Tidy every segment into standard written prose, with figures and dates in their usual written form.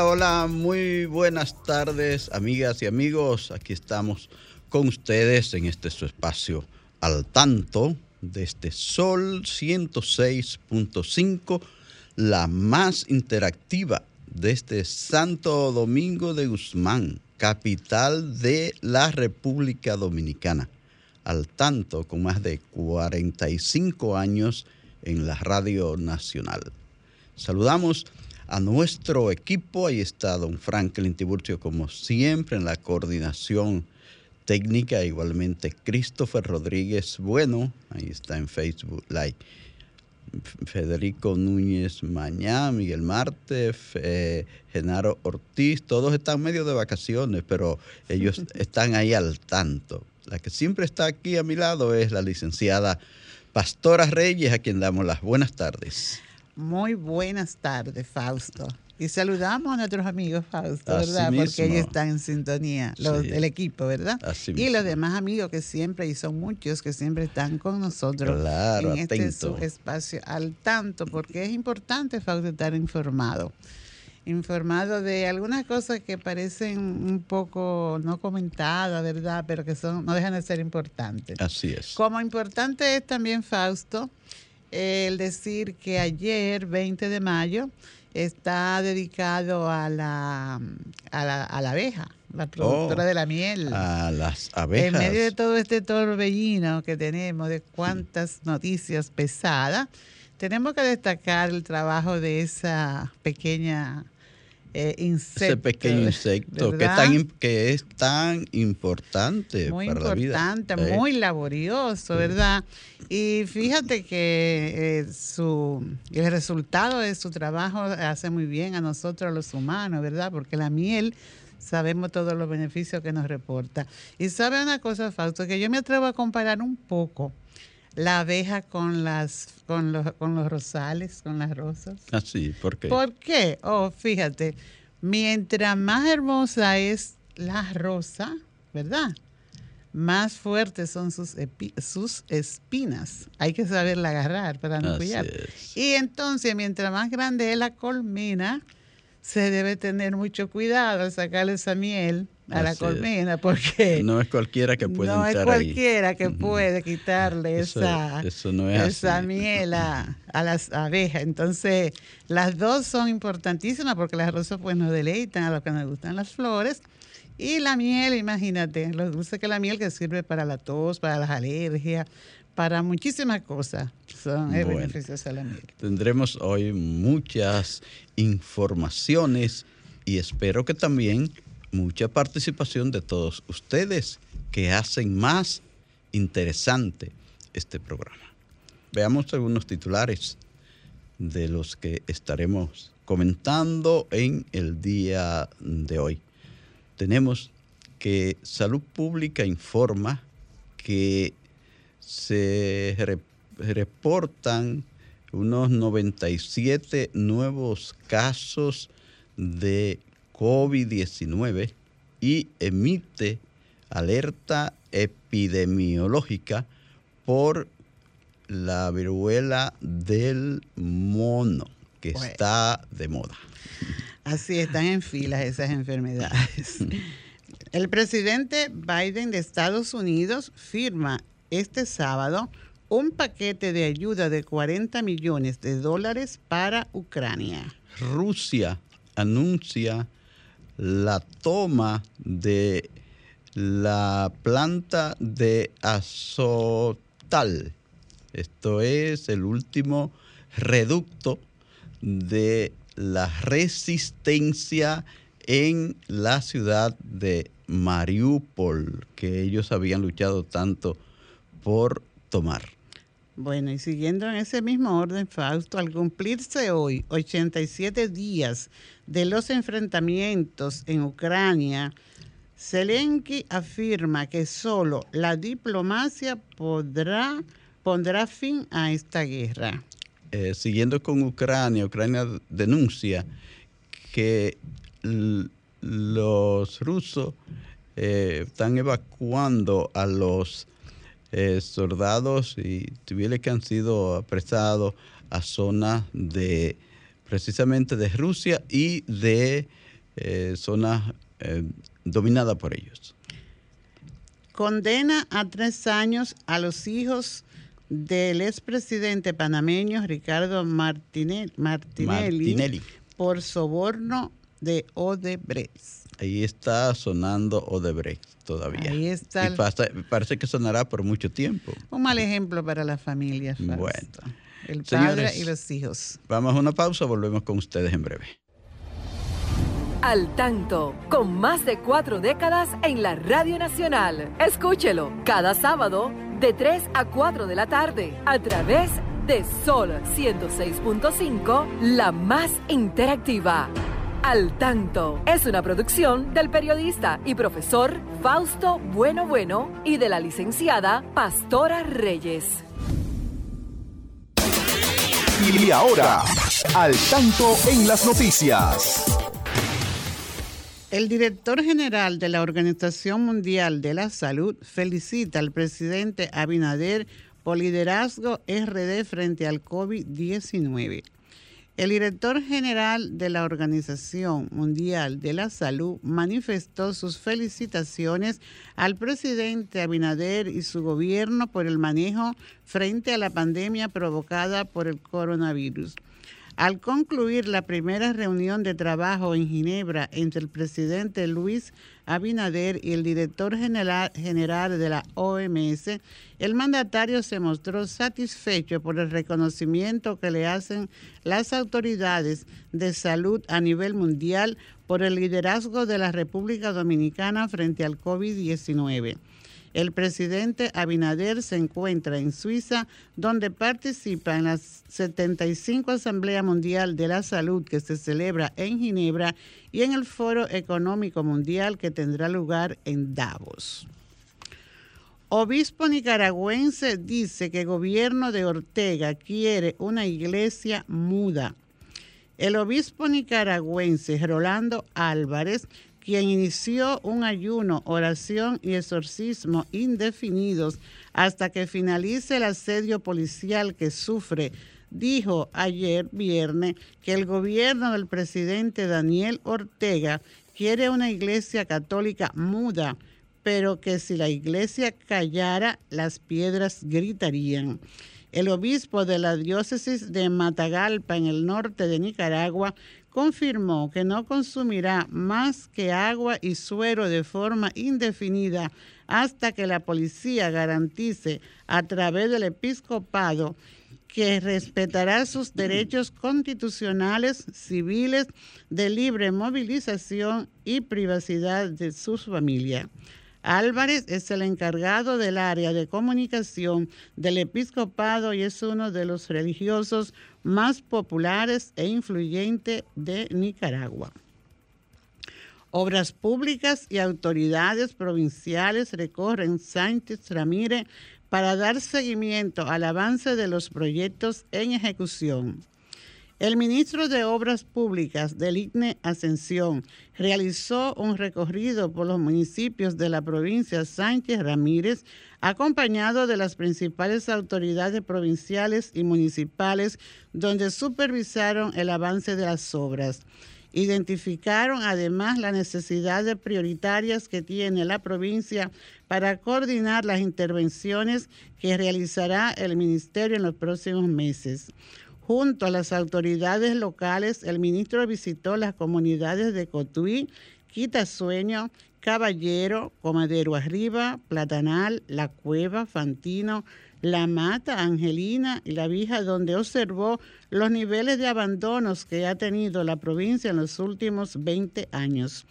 Hola, muy buenas tardes, amigas y amigos. Aquí estamos con ustedes en este su espacio Al Tanto, desde Sol 106.5, la más interactiva desde Santo Domingo de Guzmán, capital de la República Dominicana. Al Tanto, con más de 45 años en la Radio Nacional. Saludamos a nuestro equipo. Ahí está don Franklin Tiburcio, como siempre, en la coordinación técnica. Igualmente, Christopher Rodríguez Bueno, ahí está en Facebook Live. Federico Núñez Mañá, Miguel Marte, Genaro Ortiz. Todos están medio de vacaciones, pero ellos están ahí al tanto. La que siempre está aquí a mi lado es la licenciada Pastora Reyes, a quien damos las buenas tardes. Muy buenas tardes, Fausto. Y saludamos a nuestros amigos, Fausto, ¿verdad? Porque ellos están en sintonía, el equipo, ¿verdad? Y los demás amigos que siempre, y son muchos, que siempre están con nosotros en este espacio Al Tanto, porque es importante, Fausto, estar informado de algunas cosas que parecen un poco no comentadas, ¿verdad? Pero que son, no dejan de ser importantes. Así es. Como importante es también, Fausto, el decir que ayer, 20 de mayo, está dedicado a la abeja, la productora de la miel. A las abejas. En medio de todo este torbellino que tenemos, de cuántas noticias pesadas, tenemos que destacar el trabajo de esa pequeña insecto, ese pequeño insecto que es tan importante para la vida. Muy laborioso, ¿verdad? Y fíjate que el resultado de su trabajo hace muy bien a nosotros los humanos, ¿verdad? Porque la miel, sabemos todos los beneficios que nos reporta. Y sabe una cosa, Fausto, que yo me atrevo a comparar un poco la abeja con los rosales, con las rosas. Así, ¿por qué? ¿Por qué? Oh, fíjate, mientras más hermosa es la rosa, ¿verdad?, más fuertes son sus espinas. Hay que saberla agarrar para no cuidar. Y entonces, mientras más grande es la colmena, se debe tener mucho cuidado al sacarle esa miel a la colmena, porque no es cualquiera que puede quitarle esa miel a las abejas. Entonces, las dos son importantísimas, porque las rosas pues nos deleitan a los que nos gustan las flores, y la miel, imagínate, lo dulce que la miel, que sirve para la tos, para las alergias, para muchísimas cosas. Es beneficiosa la miel. Tendremos hoy muchas informaciones y espero que también mucha participación de todos ustedes, que hacen más interesante este programa. Veamos algunos titulares de los que estaremos comentando en el día de hoy. Tenemos que Salud Pública informa que se reportan unos 97 nuevos casos de COVID-19 y emite alerta epidemiológica por la viruela del mono, que está de moda. Así están en filas esas enfermedades. El presidente Biden de Estados Unidos firma este sábado un paquete de ayuda de $40 millones para Ucrania. Rusia anuncia la toma de la planta de Azovstal. Esto es el último reducto de la resistencia en la ciudad de Mariupol, que ellos habían luchado tanto por tomar. Bueno, y siguiendo en ese mismo orden, Fausto, al cumplirse hoy 87 días de los enfrentamientos en Ucrania, Zelensky afirma que solo la diplomacia pondrá fin a esta guerra. Siguiendo con Ucrania, Ucrania denuncia que los rusos están evacuando a los soldados y civiles que han sido apresados a zonas de, precisamente de Rusia y de zonas dominada por ellos. Condena a 3 años a los hijos del expresidente panameño Ricardo Martinelli por soborno de Odebrecht. Ahí está sonando Odebrecht todavía. Ahí está. Y parece que sonará por mucho tiempo. Un mal ejemplo para las familias. Bueno. El padre, señores, y los hijos. Vamos a una pausa, volvemos con ustedes en breve. Al Tanto, con más de 4 décadas en la Radio Nacional. Escúchelo cada sábado de 3 a 4 de la tarde a través de Sol 106.5, la más interactiva. Al Tanto es una producción del periodista y profesor Fausto Bueno Bueno y de la licenciada Pastora Reyes. Y ahora, Al Tanto en las noticias. El director general de la Organización Mundial de la Salud felicita al presidente Abinader por liderazgo RD frente al COVID-19. El director general de la Organización Mundial de la Salud manifestó sus felicitaciones al presidente Abinader y su gobierno por el manejo frente a la pandemia provocada por el coronavirus. Al concluir la primera reunión de trabajo en Ginebra entre el presidente Luis Abinader y el director general de la OMS, el mandatario se mostró satisfecho por el reconocimiento que le hacen las autoridades de salud a nivel mundial por el liderazgo de la República Dominicana frente al COVID-19. El presidente Abinader se encuentra en Suiza, donde participa en la 75 Asamblea Mundial de la Salud que se celebra en Ginebra y en el Foro Económico Mundial que tendrá lugar en Davos. Obispo nicaragüense dice que el gobierno de Ortega quiere una iglesia muda. El obispo nicaragüense Rolando Álvarez, quien inició un ayuno, oración y exorcismo indefinidos hasta que finalice el asedio policial que sufre, dijo ayer viernes que el gobierno del presidente Daniel Ortega quiere una iglesia católica muda, pero que si la iglesia callara, las piedras gritarían. El obispo de la diócesis de Matagalpa, en el norte de Nicaragua, confirmó que no consumirá más que agua y suero de forma indefinida hasta que la policía garantice a través del episcopado que respetará sus derechos constitucionales, civiles, de libre movilización y privacidad de sus familias. Álvarez es el encargado del área de comunicación del episcopado y es uno de los religiosos más populares e influyentes de Nicaragua. Obras públicas y autoridades provinciales recorren Sánchez Ramírez para dar seguimiento al avance de los proyectos en ejecución. El ministro de Obras Públicas, Deligne Ascensión, realizó un recorrido por los municipios de la provincia Sánchez Ramírez, acompañado de las principales autoridades provinciales y municipales, donde supervisaron el avance de las obras. Identificaron además las necesidades prioritarias que tiene la provincia para coordinar las intervenciones que realizará el ministerio en los próximos meses. Junto a las autoridades locales, el ministro visitó las comunidades de Cotuí, Quitasueño, Caballero, Comadero Arriba, Platanal, La Cueva, Fantino, La Mata, Angelina y La Vija, donde observó los niveles de abandonos que ha tenido la provincia en los últimos 20 años.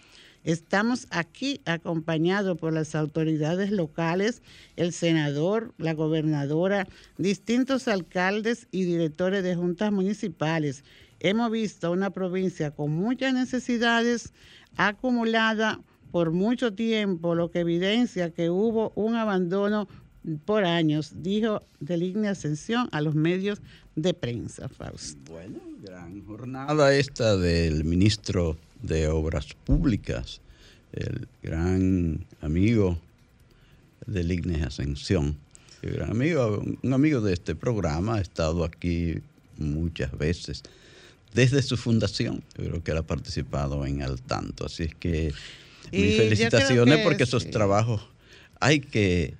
Estamos aquí acompañados por las autoridades locales, el senador, la gobernadora, distintos alcaldes y directores de juntas municipales. Hemos visto una provincia con muchas necesidades acumulada por mucho tiempo, lo que evidencia que hubo un abandono por años, dijo Deligne Ascensión a los medios de prensa, Fausto. Bueno, gran jornada esta del ministro de Obras Públicas, el gran amigo Deligne Ascensión. El gran amigo, un amigo de este programa, ha estado aquí muchas veces desde su fundación. Yo creo que él ha participado en Al Tanto, así es que mis felicitaciones, porque esos trabajos hay que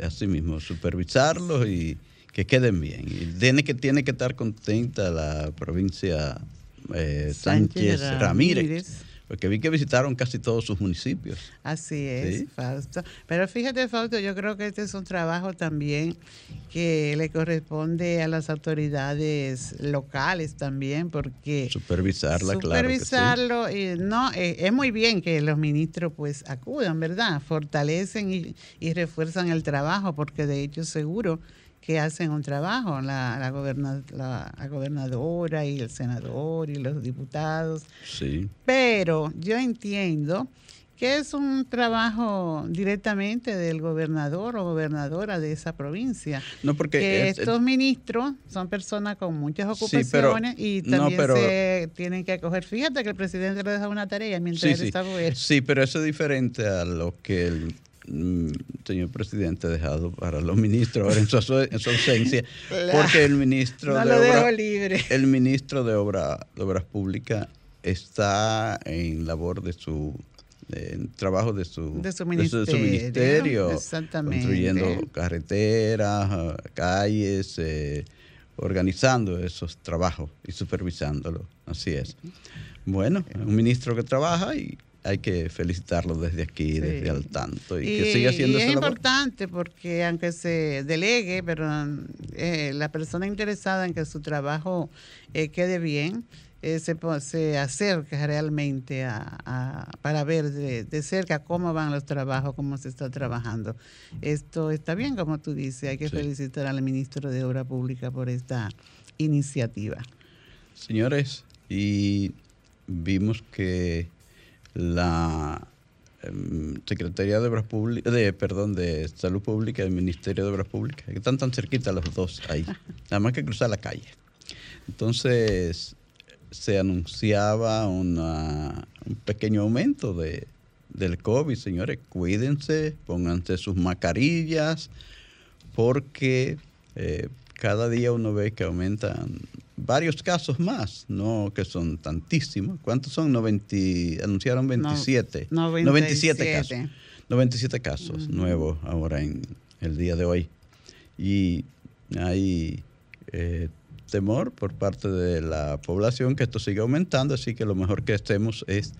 así mismo supervisarlos y que queden bien. Y tiene que estar contenta la provincia Sánchez Ramírez, porque vi que visitaron casi todos sus municipios. Así es, ¿sí? Fausto. Pero fíjate, Fausto, yo creo que este es un trabajo también que le corresponde a las autoridades locales también, porque... Supervisarlo, claro que sí. Es muy bien que los ministros pues acudan, ¿verdad? Fortalecen y refuerzan el trabajo, porque de hecho seguro que hacen un trabajo, la gobernadora y el senador y los diputados. Sí. Pero yo entiendo que es un trabajo directamente del gobernador o gobernadora de esa provincia. No, porque que estos ministros son personas con muchas ocupaciones pero se tienen que acoger. Fíjate que el presidente le deja una tarea mientras él está fuera. Sí, pero eso es diferente a lo que el señor presidente ha dejado para los ministros ahora en su ausencia, porque el ministro de Obras Públicas está en labor de su trabajo de su ministerio, construyendo carreteras, calles, organizando esos trabajos y supervisándolos. Así es. Bueno, un ministro que trabaja y hay que felicitarlo desde aquí, desde Al Tanto, y que siga haciendo esa labor. Es importante porque aunque se delegue, pero la persona interesada en que su trabajo quede bien, se acerca realmente para ver de cerca cómo van los trabajos, cómo se está trabajando. Esto está bien, como tú dices, hay que felicitar al ministro de Obras Públicas por esta iniciativa. Señores, y vimos que la Secretaría de Obras Públicas, de Salud Pública y el Ministerio de Obras Públicas, que están tan cerquita los dos ahí, nada más que cruzar la calle. Entonces, se anunciaba un pequeño aumento del COVID. Señores, cuídense, pónganse sus mascarillas, porque cada día uno ve que aumentan varios casos más, no que son tantísimos. ¿Cuántos son? 90, anunciaron 27. 97 casos. 97 casos nuevos ahora en el día de hoy. Y hay temor por parte de la población que esto siga aumentando, así que lo mejor que estemos es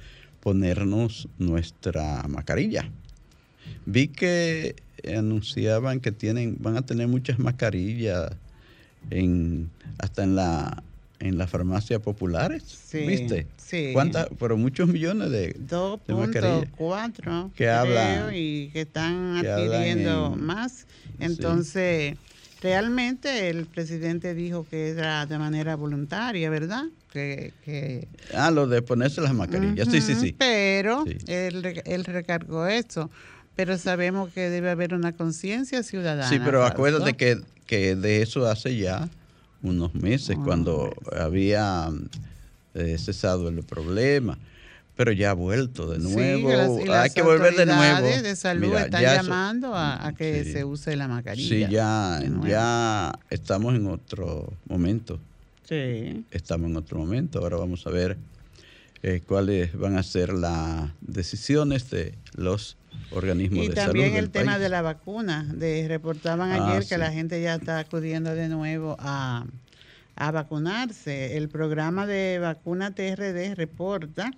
ponernos nuestra mascarilla. Vi que anunciaban que van a tener muchas mascarillas hasta en las farmacias populares, ¿viste? Sí. ¿Cuántas? Pero muchos millones de 2.4 que hablan y que están adquiriendo más. Entonces, realmente el presidente dijo que era de manera voluntaria, ¿verdad? Lo de ponerse las mascarillas, sí. Pero él recargó eso. Pero sabemos que debe haber una conciencia ciudadana. Sí, pero acuérdate que de eso hace ya unos meses, cuando había cesado el problema, pero ya ha vuelto de nuevo. Sí, hay que volver de nuevo. Las autoridades de salud están llamando a que se use la mascarilla. Sí, ya estamos en otro momento. Sí. Estamos en otro momento. Ahora vamos a ver cuáles van a ser las decisiones de los organismos de salud. Y también el tema de la vacuna. Reportaban ayer que la gente ya está acudiendo de nuevo a vacunarse. El programa de vacuna TRD reporta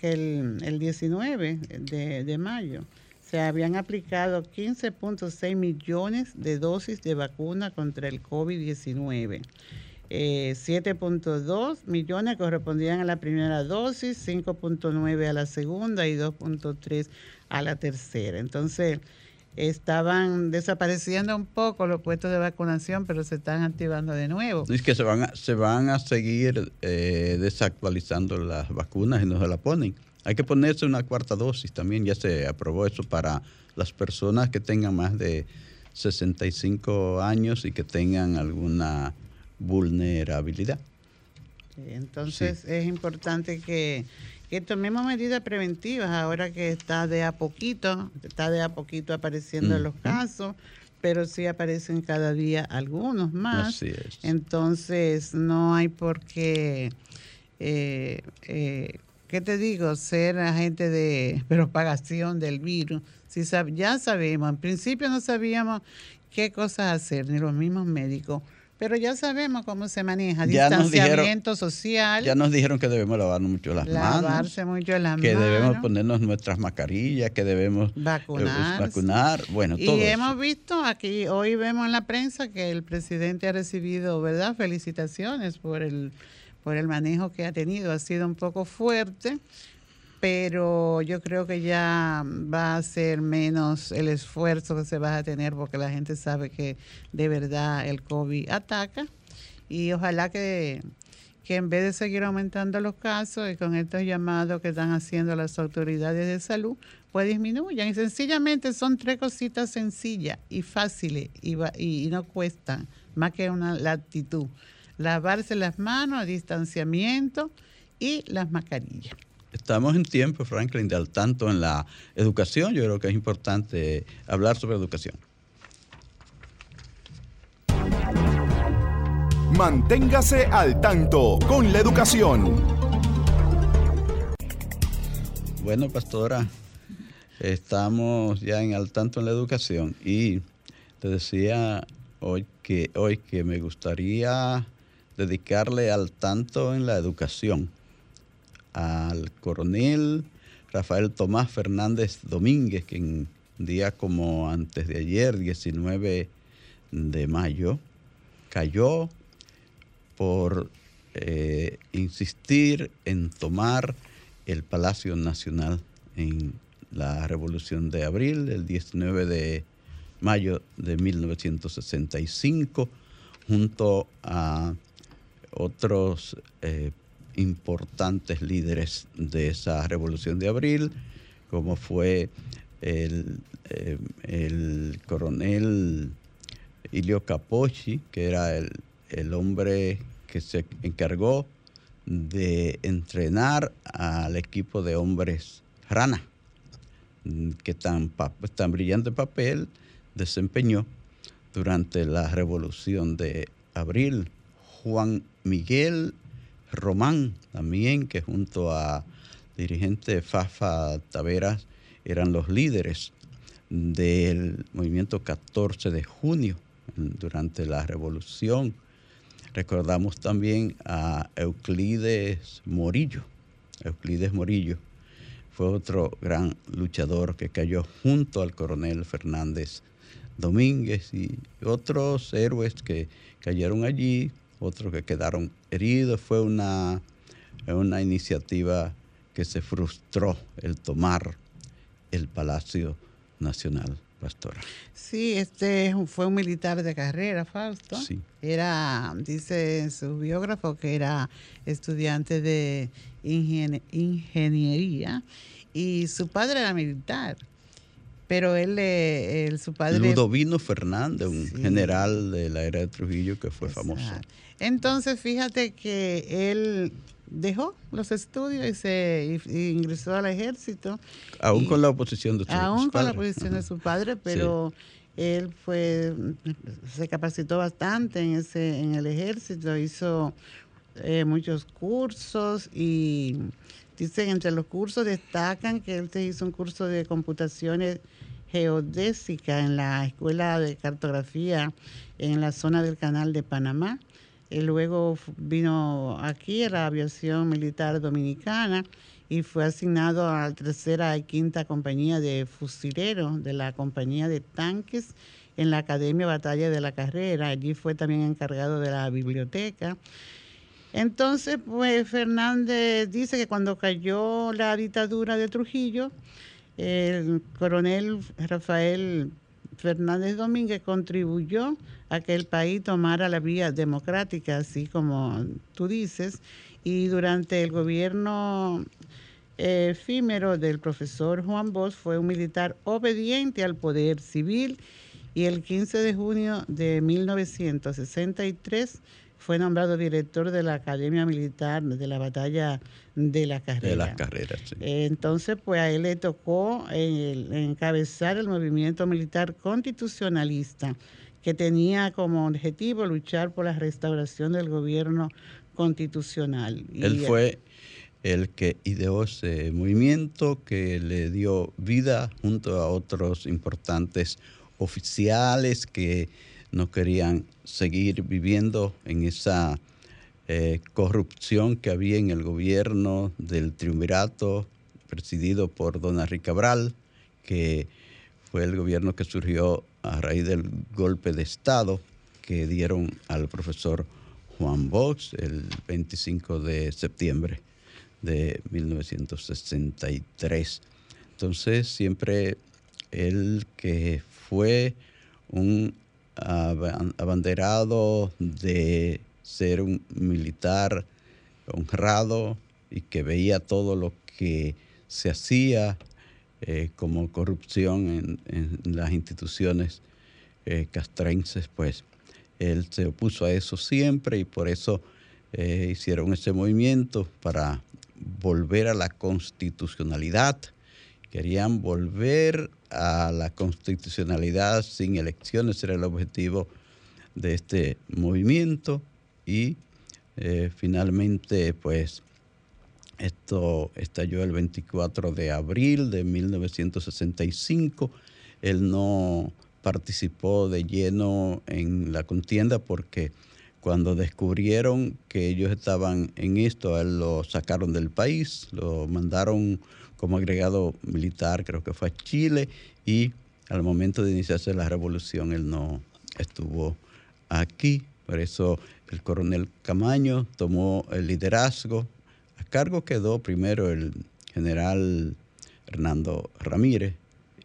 que el 19 de mayo se habían aplicado 15.6 millones de dosis de vacuna contra el COVID-19. 7.2 millones correspondían a la primera dosis, 5.9 a la segunda y 2.3 a la tercera. Entonces, estaban desapareciendo un poco los puestos de vacunación, pero se están activando de nuevo. Es que se van a seguir desactualizando las vacunas y no se las ponen. Hay que ponerse una cuarta dosis también, ya se aprobó eso para las personas que tengan más de 65 años y que tengan alguna vulnerabilidad. Entonces sí, es importante que tomemos medidas preventivas ahora que está de a poquito apareciendo los casos, pero sí aparecen cada día algunos más. Así es. Entonces no hay por qué, ¿qué te digo?, ser agente de propagación del virus. Si ya sabemos, en principio no sabíamos qué cosas hacer, ni los mismos médicos, pero ya sabemos cómo se maneja, ya distanciamiento social. Ya nos dijeron que debemos lavarnos mucho las manos. Lavarse mucho las manos. Que debemos ponernos nuestras mascarillas, que debemos vacunar. Bueno, y todo hemos eso visto aquí, hoy vemos en la prensa que el presidente ha recibido, ¿verdad?, felicitaciones por el manejo que ha tenido. Ha sido un poco fuerte, pero yo creo que ya va a ser menos el esfuerzo que se va a tener, porque la gente sabe que de verdad el COVID ataca, y ojalá que en vez de seguir aumentando los casos y con estos llamados que están haciendo las autoridades de salud, pues disminuyan. Y sencillamente son tres cositas sencillas y fáciles y no cuestan más que la actitud. Lavarse las manos, distanciamiento y las mascarillas. Estamos en tiempo, Franklin, de Al Tanto en la educación. Yo creo que es importante hablar sobre educación. Manténgase al tanto con la educación. Bueno, pastora, estamos ya en Al Tanto en la educación. Y te decía hoy que me gustaría dedicarle Al Tanto en la educación al coronel Rafael Tomás Fernández Domínguez, quien un día como antes de ayer, 19 de mayo, cayó por insistir en tomar el Palacio Nacional en la Revolución de Abril, el 19 de mayo de 1965, junto a otros importantes líderes de esa Revolución de Abril, como fue el coronel Ilio Capocci, que era el hombre que se encargó de entrenar al equipo de hombres rana, que tan brillante papel desempeñó durante la Revolución de Abril. Juan Miguel Román también, que junto a dirigente Fafa Taveras eran los líderes del movimiento 14 de junio durante la Revolución. Recordamos también a Euclides Morillo fue otro gran luchador que cayó junto al coronel Fernández Domínguez, y otros héroes que cayeron allí, otros que quedaron heridos. Fue una iniciativa que se frustró, el tomar el Palacio Nacional, pastora. Sí, fue un militar de carrera, Fausto. Sí. Era, dice su biógrafo, que era estudiante de ingeniería, y su padre era militar. Pero su padre... Ludovino Fernández, un general de la era de Trujillo que fue famoso. Entonces, fíjate que él dejó los estudios y ingresó al ejército. Aún con la oposición de su padre. Aún con la oposición de su padre, pero sí, él se capacitó bastante en el ejército, hizo muchos cursos y... Dicen, entre los cursos destacan que él se hizo un curso de computaciones geodésicas en la Escuela de Cartografía en la zona del Canal de Panamá. Él luego vino aquí a la Aviación Militar Dominicana y fue asignado a la 3ª y 5ª compañía de fusileros de la compañía de tanques en la Academia Batalla de la Carrera. Allí fue también encargado de la biblioteca. Entonces, pues Fernández dice que cuando cayó la dictadura de Trujillo, el coronel Rafael Fernández Domínguez contribuyó a que el país tomara la vía democrática, así como tú dices, y durante el gobierno efímero del profesor Juan Bosch fue un militar obediente al poder civil, y el 15 de junio de 1963 fue nombrado director de la Academia Militar de la Batalla de la Carrera. De las Carreras, sí. Entonces, pues a él le tocó encabezar el movimiento militar constitucionalista, que tenía como objetivo luchar por la restauración del gobierno constitucional. Él fue el que ideó ese movimiento, que le dio vida junto a otros importantes oficiales que no querían seguir viviendo en esa corrupción que había en el gobierno del triunvirato presidido por don Henry Cabral, que fue el gobierno que surgió a raíz del golpe de Estado que dieron al profesor Juan Bosch el 25 de septiembre de 1963. Entonces, siempre él que fue un abanderado de ser un militar honrado y que veía todo lo que se hacía como corrupción en las instituciones castrenses, pues él se opuso a eso siempre, y por eso hicieron ese movimiento para volver a la constitucionalidad. Querían volver a la constitucionalidad sin elecciones, era el objetivo de este movimiento, y finalmente pues esto estalló el 24 de abril de 1965. Él no participó de lleno en la contienda porque cuando descubrieron que ellos estaban en esto, a él lo sacaron del país, lo mandaron como agregado militar, creo que fue a Chile, y al momento de iniciarse la revolución él no estuvo aquí. Por eso el coronel Camaño tomó el liderazgo. A cargo quedó primero el general Hernando Ramírez,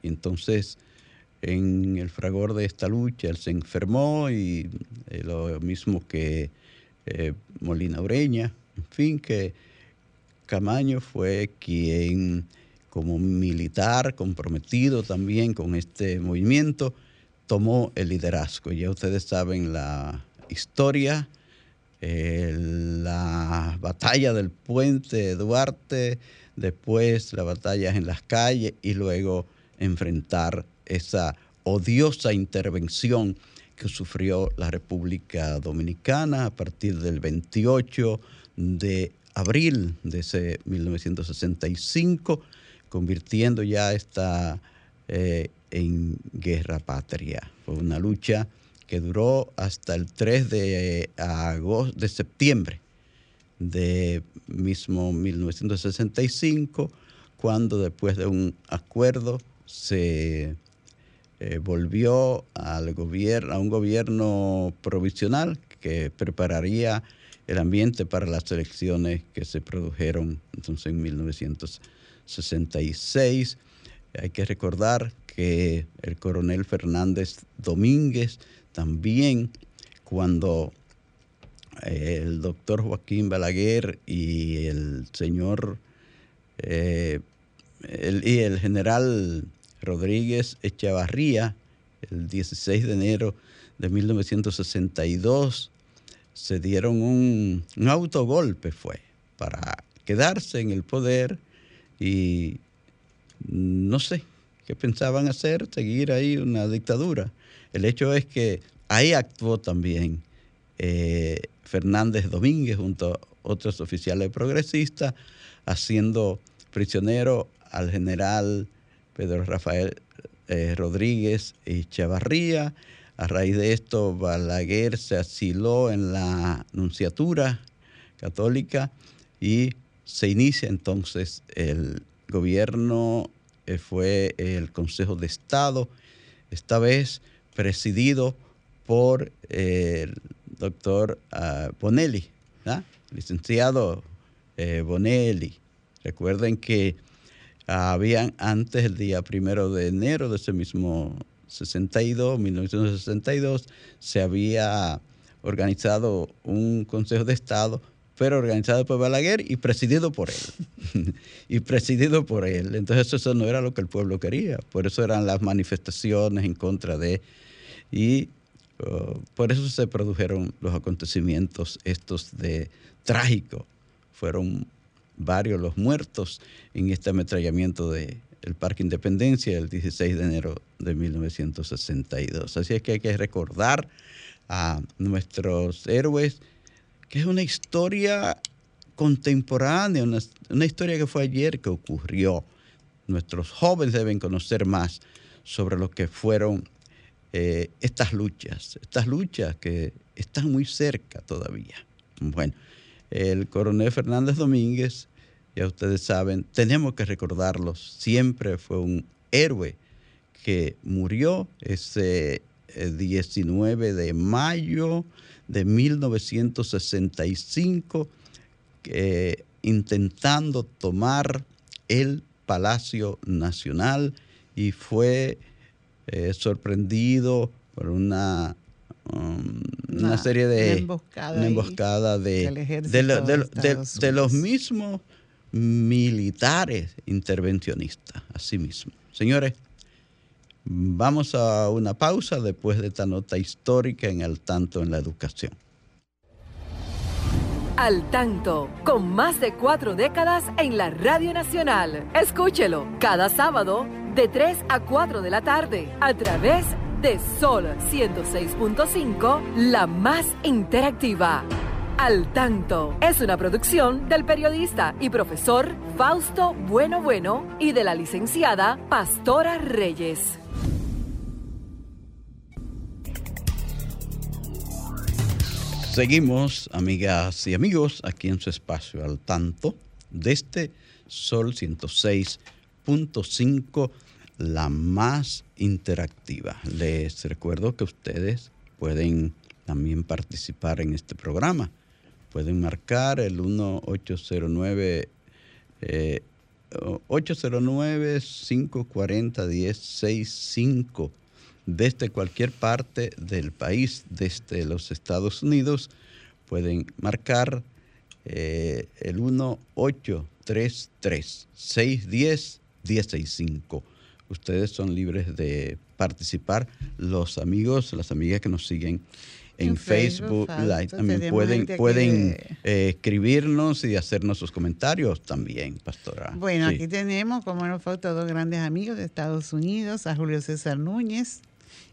y entonces en el fragor de esta lucha él se enfermó, y lo mismo que Molina Ureña, en fin, que Camaño fue quien, como militar comprometido también con este movimiento, tomó el liderazgo. Ya ustedes saben la historia, la batalla del puente Duarte, después las batallas en las calles y luego enfrentar esa odiosa intervención que sufrió la República Dominicana a partir del 28 de abril de ese 1965, convirtiendo ya esta en guerra patria. Fue una lucha que duró hasta el 3 de septiembre de mismo 1965, cuando después de un acuerdo se volvió al gobierno, a un gobierno provisional que prepararía el ambiente para las elecciones que se produjeron entonces en 1966. Hay que recordar que el coronel Fernández Domínguez también, cuando el doctor Joaquín Balaguer y el señor el general Rodríguez Echavarría, el 16 de enero de 1962, se dieron un autogolpe, fue para quedarse en el poder, y no sé qué pensaban hacer, seguir ahí una dictadura. El hecho es que ahí actuó también Fernández Domínguez junto a otros oficiales progresistas, haciendo prisionero al general Pedro Rafael Rodríguez Echavarría. A raíz de esto, Balaguer se asiló en la Nunciatura Católica y Se inicia entonces el gobierno, fue el Consejo de Estado, esta vez presidido por el doctor Bonelli, ¿verdad? Licenciado Bonelli. Recuerden que habían antes, el día 1 de enero de ese mismo 1962, se había organizado un Consejo de Estado, pero organizado por Balaguer y presidido por él. Entonces eso no era lo que el pueblo quería. Por eso eran las manifestaciones en contra de... Y por eso se produjeron los acontecimientos estos de trágico. Fueron varios los muertos en este ametrallamiento del Parque Independencia el 16 de enero de 1962. Así es que hay que recordar a nuestros héroes, que es una historia contemporánea, una historia que fue ayer que ocurrió. Nuestros jóvenes deben conocer más sobre lo que fueron estas luchas que están muy cerca todavía. Bueno, el coronel Fernández Domínguez, ya ustedes saben, tenemos que recordarlo, siempre fue un héroe que murió ese 19 de mayo de 1965, intentando tomar el Palacio Nacional, y fue sorprendido por una serie de emboscada de los mismos militares intervencionistas, así mismo. Señores, vamos a una pausa después de esta nota histórica en Al Tanto en la Educación. Al Tanto, con más de 4 décadas en la Radio Nacional. Escúchelo cada sábado de 3 a 4 de la tarde a través de Sol 106.5, la más interactiva. Al Tanto es una producción del periodista y profesor Fausto Bueno Bueno y de la licenciada Pastora Reyes. Seguimos, amigas y amigos, aquí en su espacio Al Tanto, desde Sol 106.5, la más interactiva. Les recuerdo que ustedes pueden también participar en este programa. Pueden marcar el 1-809-540-1065 desde cualquier parte del país, desde los Estados Unidos. Pueden marcar el 1-833-610-1065. Ustedes son libres de participar. Los amigos, las amigas que nos siguen en Facebook Live también pueden escribirnos y hacernos sus comentarios también, Pastora. Bueno, sí. Aquí tenemos, como nos falta, 2 grandes amigos de Estados Unidos, a Julio César Núñez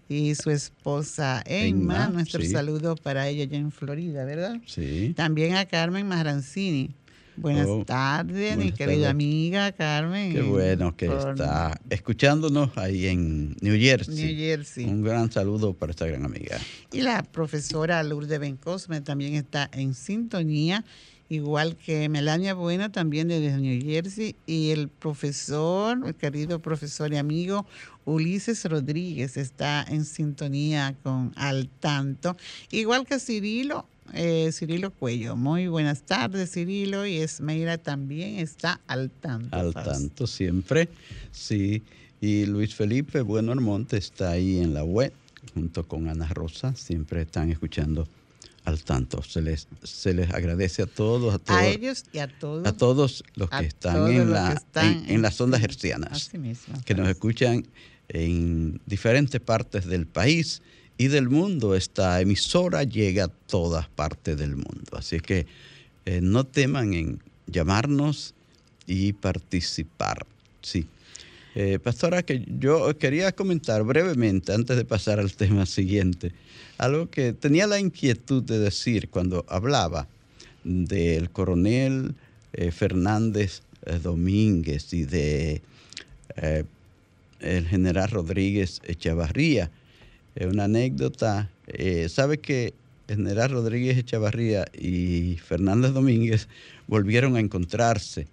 y su esposa Emma. Nuestro saludo para ella allá en Florida, ¿verdad? Sí. También a Carmen Marrancini. Buenas tardes, mi querida amiga Carmen. Qué bueno que está escuchándonos ahí en New Jersey. Un gran saludo para esta gran amiga. Y la profesora Lourdes Bencosme también está en sintonía, igual que Melania Buena, también desde New Jersey. Y el profesor, el querido profesor y amigo Ulises Rodríguez está en sintonía con Al Tanto, igual que Cirilo Cuello. Muy buenas tardes, Cirilo, y Esmeira también está al tanto. Al tanto siempre, sí. Y Luis Felipe Bueno Almonte está ahí en la web, junto con Ana Rosa, siempre están escuchando Al Tanto. Se les agradece a todos. A ellos y a todos los que están en las ondas hercianas. Así mismo. Que nos escuchan en diferentes partes del país y del mundo. Esta emisora llega a todas partes del mundo. Así que no teman en llamarnos y participar. Sí. Pastora, que yo quería comentar brevemente, antes de pasar al tema siguiente, algo que tenía la inquietud de decir cuando hablaba del coronel Fernández Domínguez y de el general Rodríguez Echavarría. Una anécdota, sabe que Genaro Rodríguez Echavarría y Fernández Domínguez volvieron a encontrarse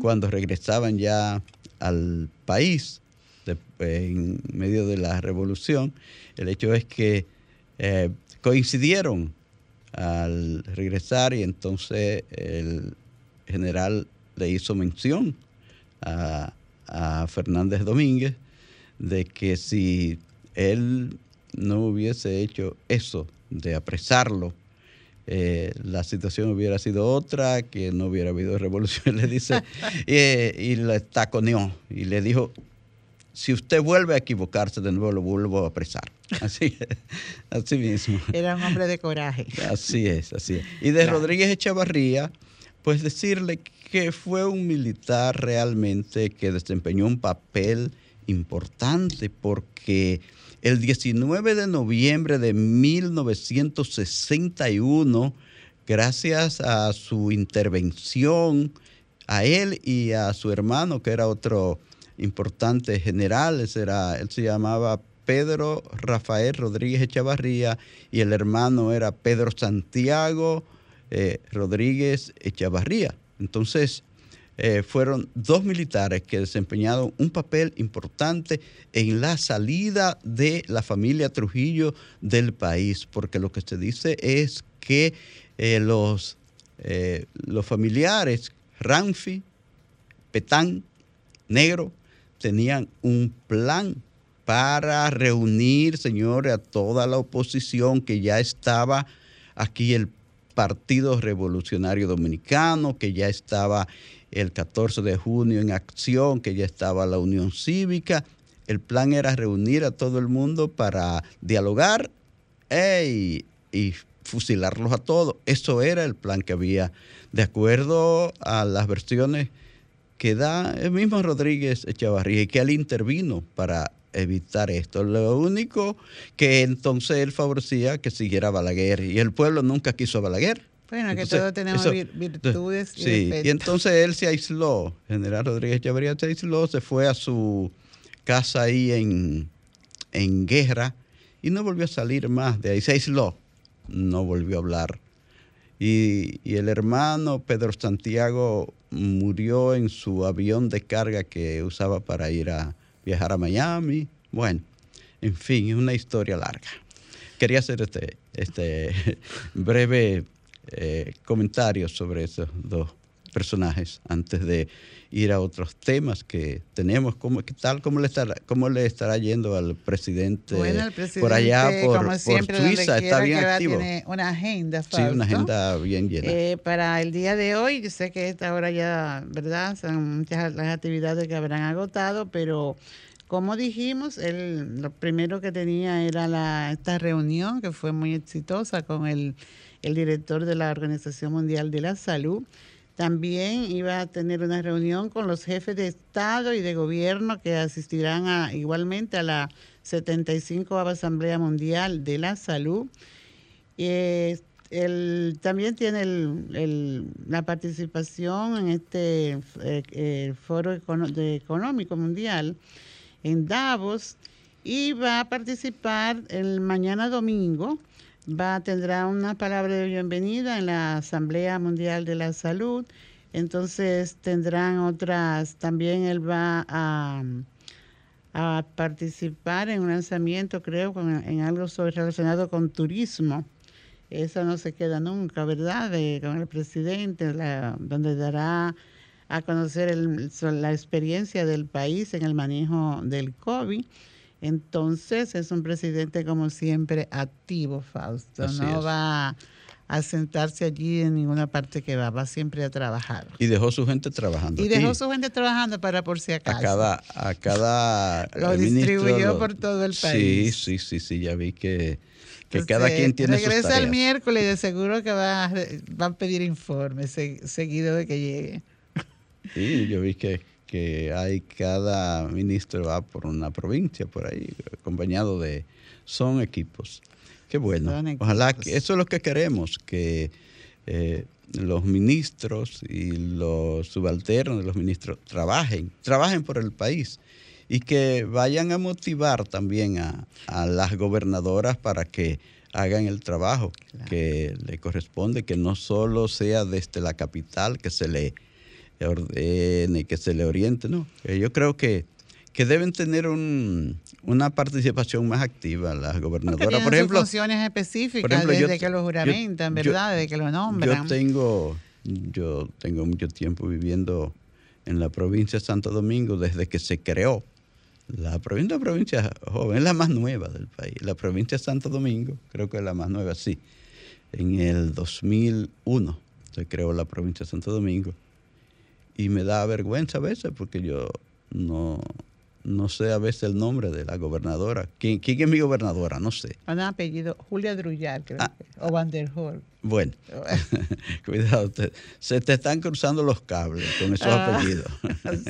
cuando regresaban ya al país en medio de la revolución. El hecho es que coincidieron al regresar y entonces el general le hizo mención a Fernández Domínguez de que si él no hubiese hecho eso de apresarlo, la situación hubiera sido otra, que no hubiera habido revolución, le dice, y le taconeó y le dijo, si usted vuelve a equivocarse de nuevo, lo vuelvo a apresar. Así mismo. Era un hombre de coraje. Así es, así es. Y de Rodríguez Echavarría, pues decirle que fue un militar realmente que desempeñó un papel importante, porque el 19 de noviembre de 1961, gracias a su intervención, a él y a su hermano, que era otro importante general, él se llamaba Pedro Rafael Rodríguez Echavarría y el hermano era Pedro Santiago Rodríguez Echavarría. Entonces, fueron dos militares que desempeñaron un papel importante en la salida de la familia Trujillo del país, porque lo que se dice es que los familiares Ramfi, Petán, Negro, tenían un plan para reunir, señores, a toda la oposición que ya estaba aquí, el Partido Revolucionario Dominicano, que ya estaba el 14 de junio en acción, que ya estaba la Unión Cívica. El plan era reunir a todo el mundo para dialogar y fusilarlos a todos. Eso era el plan que había, de acuerdo a las versiones que da el mismo Rodríguez Echavarría, y que él intervino para evitar esto. Lo único que entonces él favorecía que siguiera Balaguer, y el pueblo nunca quiso a Balaguer. Bueno, entonces, que todos tenemos virtudes y defectos. Y entonces él se aisló, General Rodríguez Echavarría se aisló, se fue a su casa ahí en Guerra, y no volvió a salir más de ahí, se aisló, no volvió a hablar. Y el hermano Pedro Santiago murió en su avión de carga que usaba para ir a viajar a Miami. Bueno, en fin, es una historia larga. Quería hacer este breve comentario sobre esos dos personajes antes de ir a otros temas que tenemos, como le estará yendo al presidente, por allá, por Suiza, está bien activo. Tiene una agenda, Fausto, sí, una agenda bien llena. Para el día de hoy, yo sé que a esta hora ya, ¿verdad?, son muchas las actividades que habrán agotado, pero como dijimos, lo primero que tenía era esta reunión que fue muy exitosa con el director de la Organización Mundial de la Salud. También iba a tener una reunión con los jefes de Estado y de Gobierno que asistirán igualmente a la 75ª Asamblea Mundial de la Salud. También tiene la participación en este Foro Económico Mundial en Davos, y va a participar el mañana domingo. Tendrá una palabra de bienvenida en la Asamblea Mundial de la Salud. Entonces tendrán otras, también él va a participar en un lanzamiento, creo, en algo relacionado con turismo. Eso no se queda nunca, ¿verdad? Con el presidente, donde dará a conocer la experiencia del país en el manejo del COVID. Entonces, es un presidente, como siempre, activo, Fausto. Así no es. Va a sentarse allí en ninguna parte que va siempre a trabajar. Y dejó su gente trabajando. Y dejó su gente trabajando para por si acaso. A cada lo distribuyó por todo el país. Sí, ya vi que entonces, cada quien tiene sus tareas. Regresa el miércoles y de seguro que va a pedir informes seguido de que llegue. Sí, yo vi que hay, cada ministro va por una provincia por ahí, acompañado de... Son equipos. Qué bueno. Ojalá que eso es lo que queremos, que los ministros y los subalternos de los ministros trabajen por el país y que vayan a motivar también a las gobernadoras para que hagan el trabajo que le corresponde, que no solo sea desde la capital que se le ordene, que se le oriente, no. Yo creo que deben tener una participación más activa las gobernadoras. Por ejemplo, funciones específicas, por ejemplo, desde que los juramentan, ¿verdad? Desde que los nombran. Yo tengo mucho tiempo viviendo en la provincia de Santo Domingo desde que se creó. La provincia joven es la más nueva del país. La provincia de Santo Domingo, creo que es la más nueva, sí. En el 2001 se creó la provincia de Santo Domingo. Y me da vergüenza a veces porque yo no sé a veces el nombre de la gobernadora. ¿Quién es mi gobernadora? No sé. Un apellido, Julia Drullar, creo que, o Van der Hol. Bueno, cuidado usted. Se te están cruzando los cables con esos apellidos.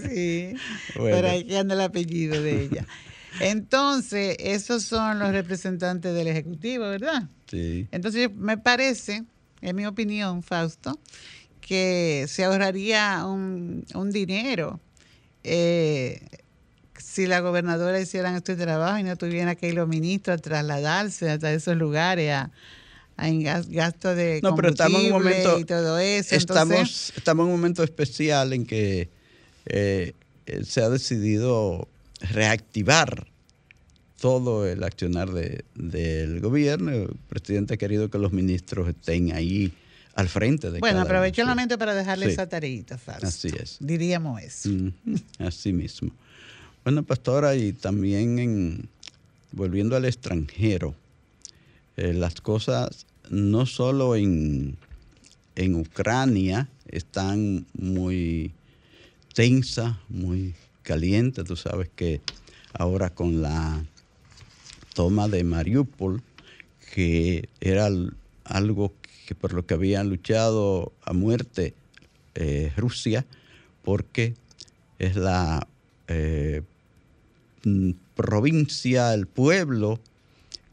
Sí, bueno. Pero ahí anda el apellido de ella. Entonces, esos son los representantes del Ejecutivo, ¿verdad? Sí. Entonces, me parece, en mi opinión, Fausto, que se ahorraría un dinero si la gobernadora hicieran este trabajo y no tuviera que ir los ministros a trasladarse hasta esos lugares en gasto de combustible, no, pero estamos en un momento, y todo eso. Estamos en un momento especial en que se ha decidido reactivar todo el accionar del gobierno. El presidente ha querido que los ministros estén ahí al frente de Bueno, aprovecho la mente para dejarle esa tareita, Fausto. Así es. Diríamos eso. Así mismo. Bueno, pastora, y también volviendo al extranjero, las cosas no solo en Ucrania están muy tensas, muy calientes. Tú sabes que ahora con la toma de Mariupol, que era algo que por lo que habían luchado a muerte Rusia, porque es la provincia, el pueblo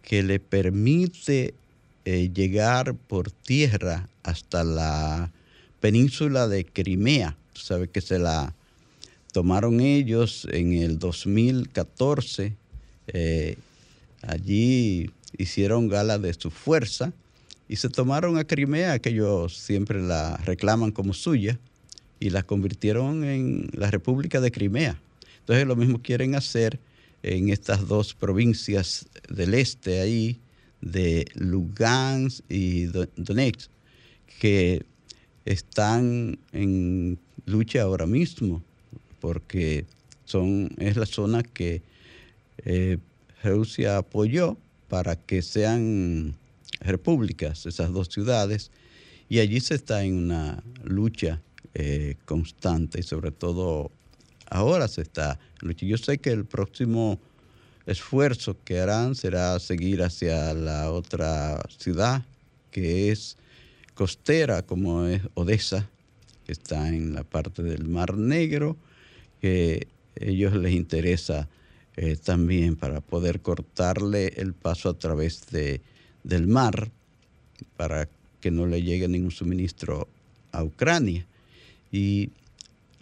que le permite llegar por tierra hasta la península de Crimea. Tú sabes que se la tomaron ellos en el 2014. Allí hicieron gala de su fuerza y se tomaron a Crimea, que ellos siempre la reclaman como suya, y la convirtieron en la República de Crimea. Entonces lo mismo quieren hacer en estas dos provincias del este ahí, de Lugansk y Donetsk, que están en lucha ahora mismo, porque es la zona que Rusia apoyó para que sean repúblicas, esas dos ciudades, y allí se está en una lucha constante, y sobre todo ahora se está. Yo sé que el próximo esfuerzo que harán será seguir hacia la otra ciudad que es costera, como es Odessa, que está en la parte del Mar Negro, que a ellos les interesa también para poder cortarle el paso a través del mar para que no le llegue ningún suministro a Ucrania. Y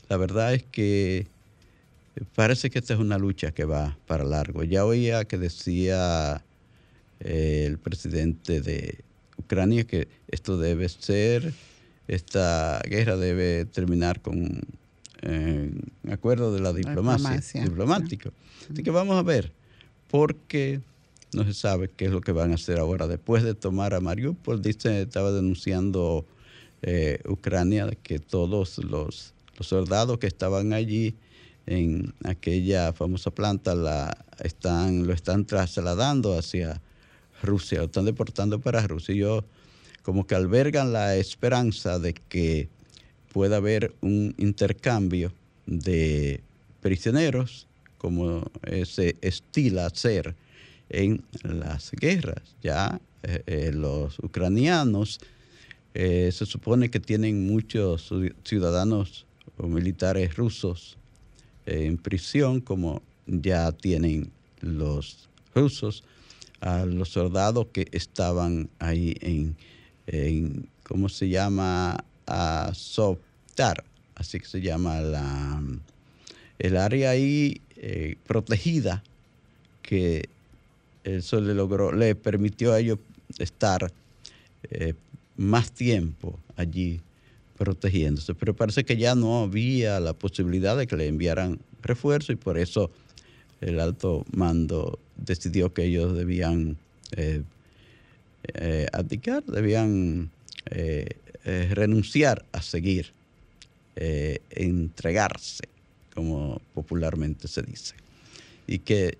la verdad es que parece que esta es una lucha que va para largo. Ya oía que decía el presidente de Ucrania que esta guerra debe terminar con un acuerdo de la diplomática. Así que vamos a ver, porque no se sabe qué es lo que van a hacer ahora. Después de tomar a Mariupol, estaba denunciando Ucrania que todos los soldados que estaban allí en aquella famosa planta lo están trasladando hacia Rusia, lo están deportando para Rusia. Y ellos como que albergan la esperanza de que pueda haber un intercambio de prisioneros, como se estila hacer en las guerras. Ya los ucranianos se supone que tienen muchos ciudadanos o militares rusos en prisión, como ya tienen los rusos, a los soldados que estaban ahí en ¿cómo se llama? Azovstal, así que se llama el área ahí protegida que eso le permitió a ellos estar más tiempo allí protegiéndose. Pero parece que ya no había la posibilidad de que le enviaran refuerzo y por eso el alto mando decidió que ellos debían abdicar, debían renunciar a seguir, entregarse, como popularmente se dice. Y que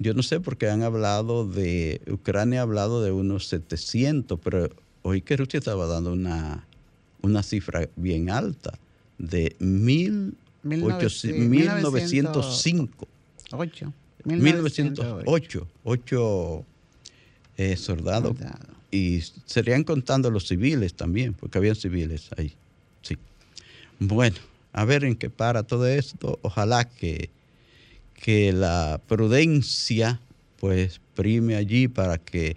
yo no sé por qué han hablado de, Ucrania ha hablado de unos 700, pero oí que Rusia estaba dando una cifra bien alta de 1908 soldados. Y serían contando los civiles también, porque habían civiles ahí. Sí. Bueno, a ver en qué para todo esto. Ojalá que la prudencia pues prime allí para que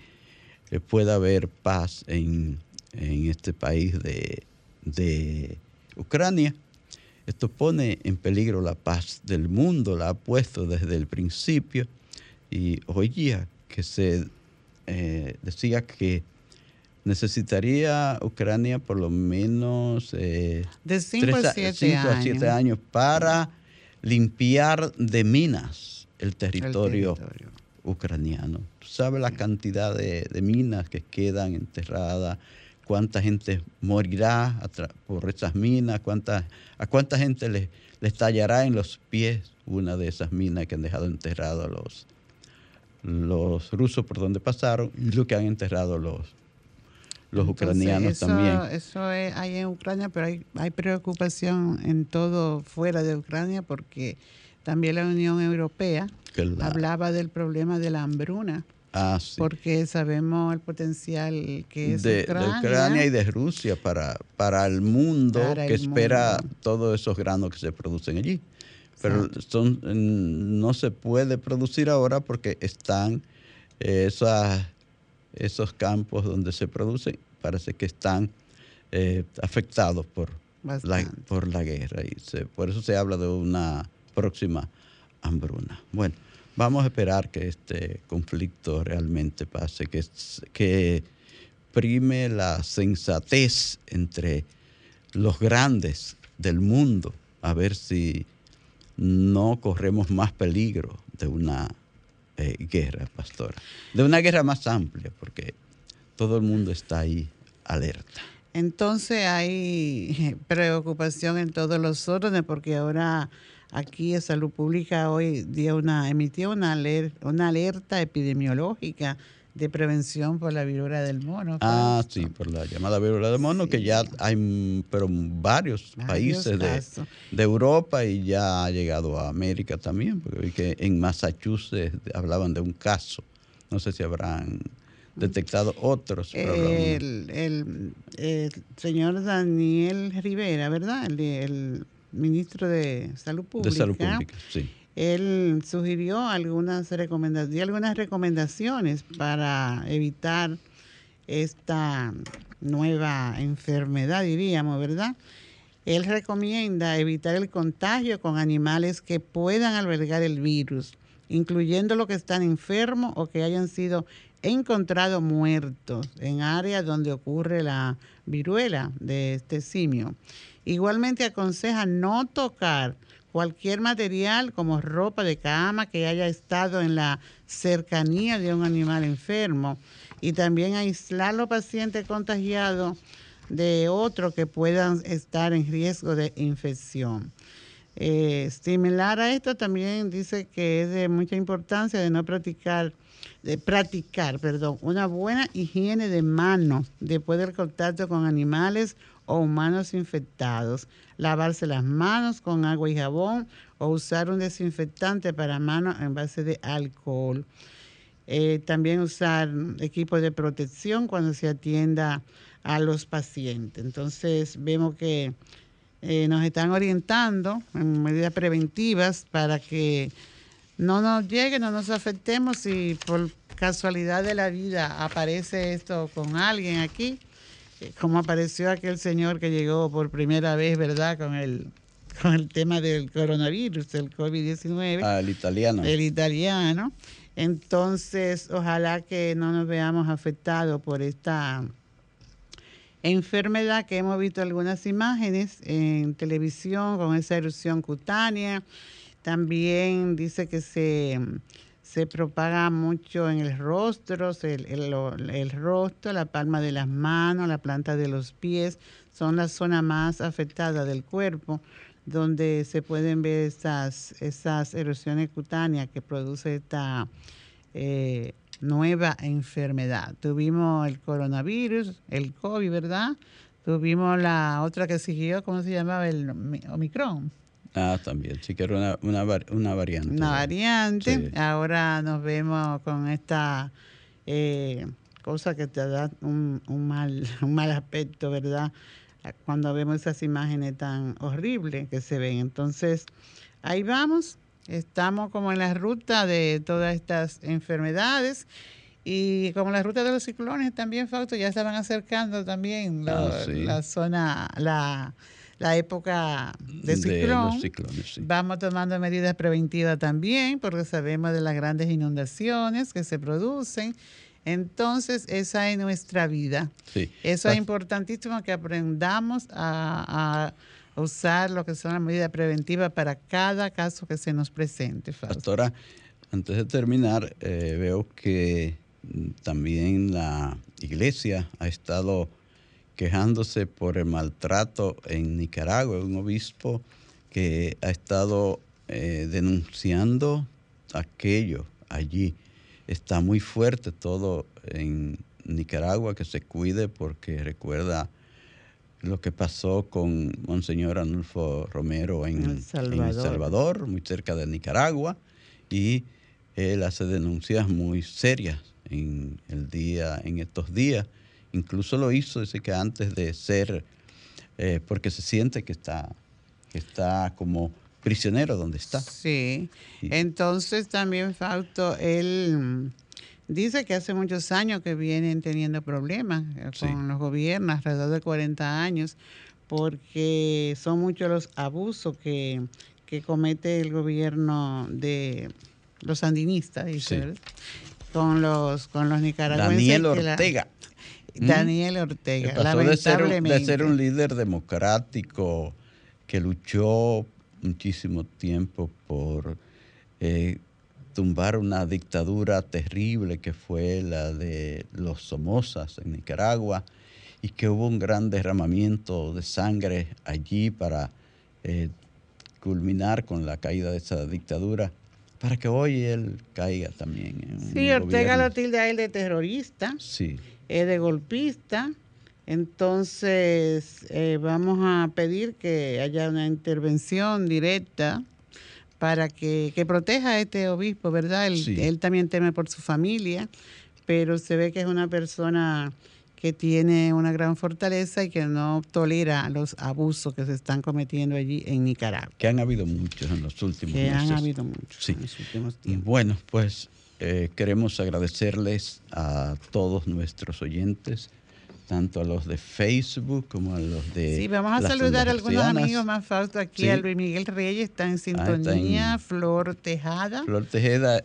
pueda haber paz en este país de Ucrania. Esto pone en peligro la paz del mundo, la ha puesto desde el principio. Y oía que se decía que necesitaría Ucrania por lo menos de 5 a 7 años para limpiar de minas el territorio ucraniano. Tú sabes la cantidad de minas que quedan enterradas, cuánta gente morirá por esas minas, a cuánta gente les tallará en los pies una de esas minas que han dejado enterradas los rusos por donde pasaron y lo que han enterrado los ucranianos. Entonces, también. Eso hay en Ucrania, pero hay preocupación en todo fuera de Ucrania porque también la Unión Europea hablaba del problema de la hambruna. Ah, sí. Porque sabemos el potencial que es de Ucrania y de Rusia para el mundo espera todos esos granos que se producen allí. Pero no se puede producir ahora porque están esos campos donde se producen, parece que están afectados por la guerra. Y por eso se habla de una próxima hambruna. Bueno, vamos a esperar que este conflicto realmente pase, que prime la sensatez entre los grandes del mundo, a ver si no corremos más peligro de una guerra, pastora. De una guerra más amplia, porque todo el mundo está ahí alerta. Entonces hay preocupación en todos los órdenes, porque ahora aquí en Salud Pública hoy emitió una alerta epidemiológica de prevención por la viruela del mono. Ah, sí, por la llamada viruela del mono, sí, que ya hay pero varios países de Europa y ya ha llegado a América también, porque vi que en Massachusetts hablaban de un caso. No sé si habrán detectado otros. El señor Daniel Rivera, ¿verdad? El ministro de Salud Pública. De Salud Pública, sí. Él sugirió algunas recomendaciones para evitar esta nueva enfermedad, diríamos, ¿verdad? Él recomienda evitar el contagio con animales que puedan albergar el virus, incluyendo los que están enfermos o que hayan sido encontrados muertos en áreas donde ocurre la viruela de este simio. Igualmente aconseja no tocar cualquier material como ropa de cama que haya estado en la cercanía de un animal enfermo y también aislar los pacientes contagiados de otros que puedan estar en riesgo de infección. Similar a esto también dice que es de mucha importancia practicar una buena higiene de manos después del contacto con animales o humanos infectados, lavarse las manos con agua y jabón o usar un desinfectante para manos en base de alcohol. También usar equipos de protección cuando se atienda a los pacientes. Entonces vemos que nos están orientando en medidas preventivas para que no nos llegue, no nos afectemos si por casualidad de la vida aparece esto con alguien aquí. Como apareció aquel señor que llegó por primera vez, ¿verdad?, con el con el tema del coronavirus, el COVID-19. Al italiano. El italiano. Entonces, ojalá que no nos veamos afectados por esta enfermedad que hemos visto algunas imágenes en televisión con esa erupción cutánea. También dice que se propaga mucho en el rostro, el rostro, la palma de las manos, la planta de los pies, son la zona más afectada del cuerpo, donde se pueden ver esas erosiones cutáneas que produce esta nueva enfermedad. Tuvimos el coronavirus, el COVID, ¿verdad? Tuvimos la otra que siguió, ¿cómo se llamaba? El Omicron. Ah, también, sí que era una variante. Una variante, sí. Ahora nos vemos con esta cosa que te da un mal aspecto, ¿verdad? Cuando vemos esas imágenes tan horribles que se ven. Entonces, ahí vamos, estamos como en la ruta de todas estas enfermedades. Y como la ruta de los ciclones también, Fausto, ya se van acercando también la zona, la época de ciclón. Los ciclones, sí. Vamos tomando medidas preventivas también, porque sabemos de las grandes inundaciones que se producen. Entonces, esa es nuestra vida. Sí. Eso es importantísimo, que aprendamos a usar lo que son las medidas preventivas para cada caso que se nos presente. Fausto. Pastora, antes de terminar, veo que también la iglesia ha estado quejándose por el maltrato en Nicaragua, un obispo que ha estado denunciando aquello allí. Está muy fuerte todo en Nicaragua, que se cuide, porque recuerda lo que pasó con Monseñor Arnulfo Romero en El Salvador, muy cerca de Nicaragua, y él hace denuncias muy serias en estos días. Incluso lo hizo, dice que antes de ser, porque se siente que está como prisionero donde está. Sí, entonces también, Fausto, él dice que hace muchos años que vienen teniendo problemas con los gobiernos, alrededor de 40 años, porque son muchos los abusos que comete el gobierno de los sandinistas, dice, sí, con los nicaragüenses. Daniel Ortega. Daniel Ortega, lamentablemente. De ser un líder democrático que luchó muchísimo tiempo por tumbar una dictadura terrible que fue la de los Somozas en Nicaragua, y que hubo un gran derramamiento de sangre allí para culminar con la caída de esa dictadura, para que hoy él caiga también en un gobierno. Ortega lo tilda a él de terrorista. Sí. De golpista. Entonces vamos a pedir que haya una intervención directa para que proteja a este obispo, ¿verdad? Él también teme por su familia, pero se ve que es una persona que tiene una gran fortaleza y que no tolera los abusos que se están cometiendo allí en Nicaragua. Que han habido muchos en los últimos tiempos. Sí. En los últimos tiempos. Bueno, pues queremos agradecerles a todos nuestros oyentes, tanto a los de Facebook como a los de... Sí, vamos a saludar a algunos amigos más, Fausto, aquí a Luis Miguel Reyes, está en sintonía, Flor Tejada. Tejera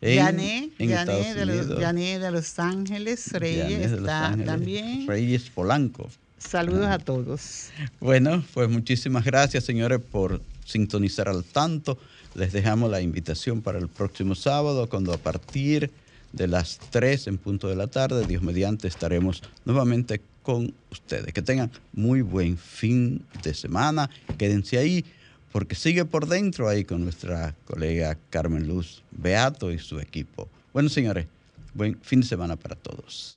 Yané de Los Ángeles, Reyes está también. Reyes Polanco. Saludos a todos. Bueno, pues muchísimas gracias, señores, por sintonizar Al Tanto. Les dejamos la invitación para el próximo sábado, cuando a partir de las 3 en punto de la tarde, Dios mediante, estaremos nuevamente con ustedes. Que tengan muy buen fin de semana. Quédense ahí, porque sigue Por Dentro ahí con nuestra colega Carmen Luz Beato y su equipo. Bueno, señores, buen fin de semana para todos.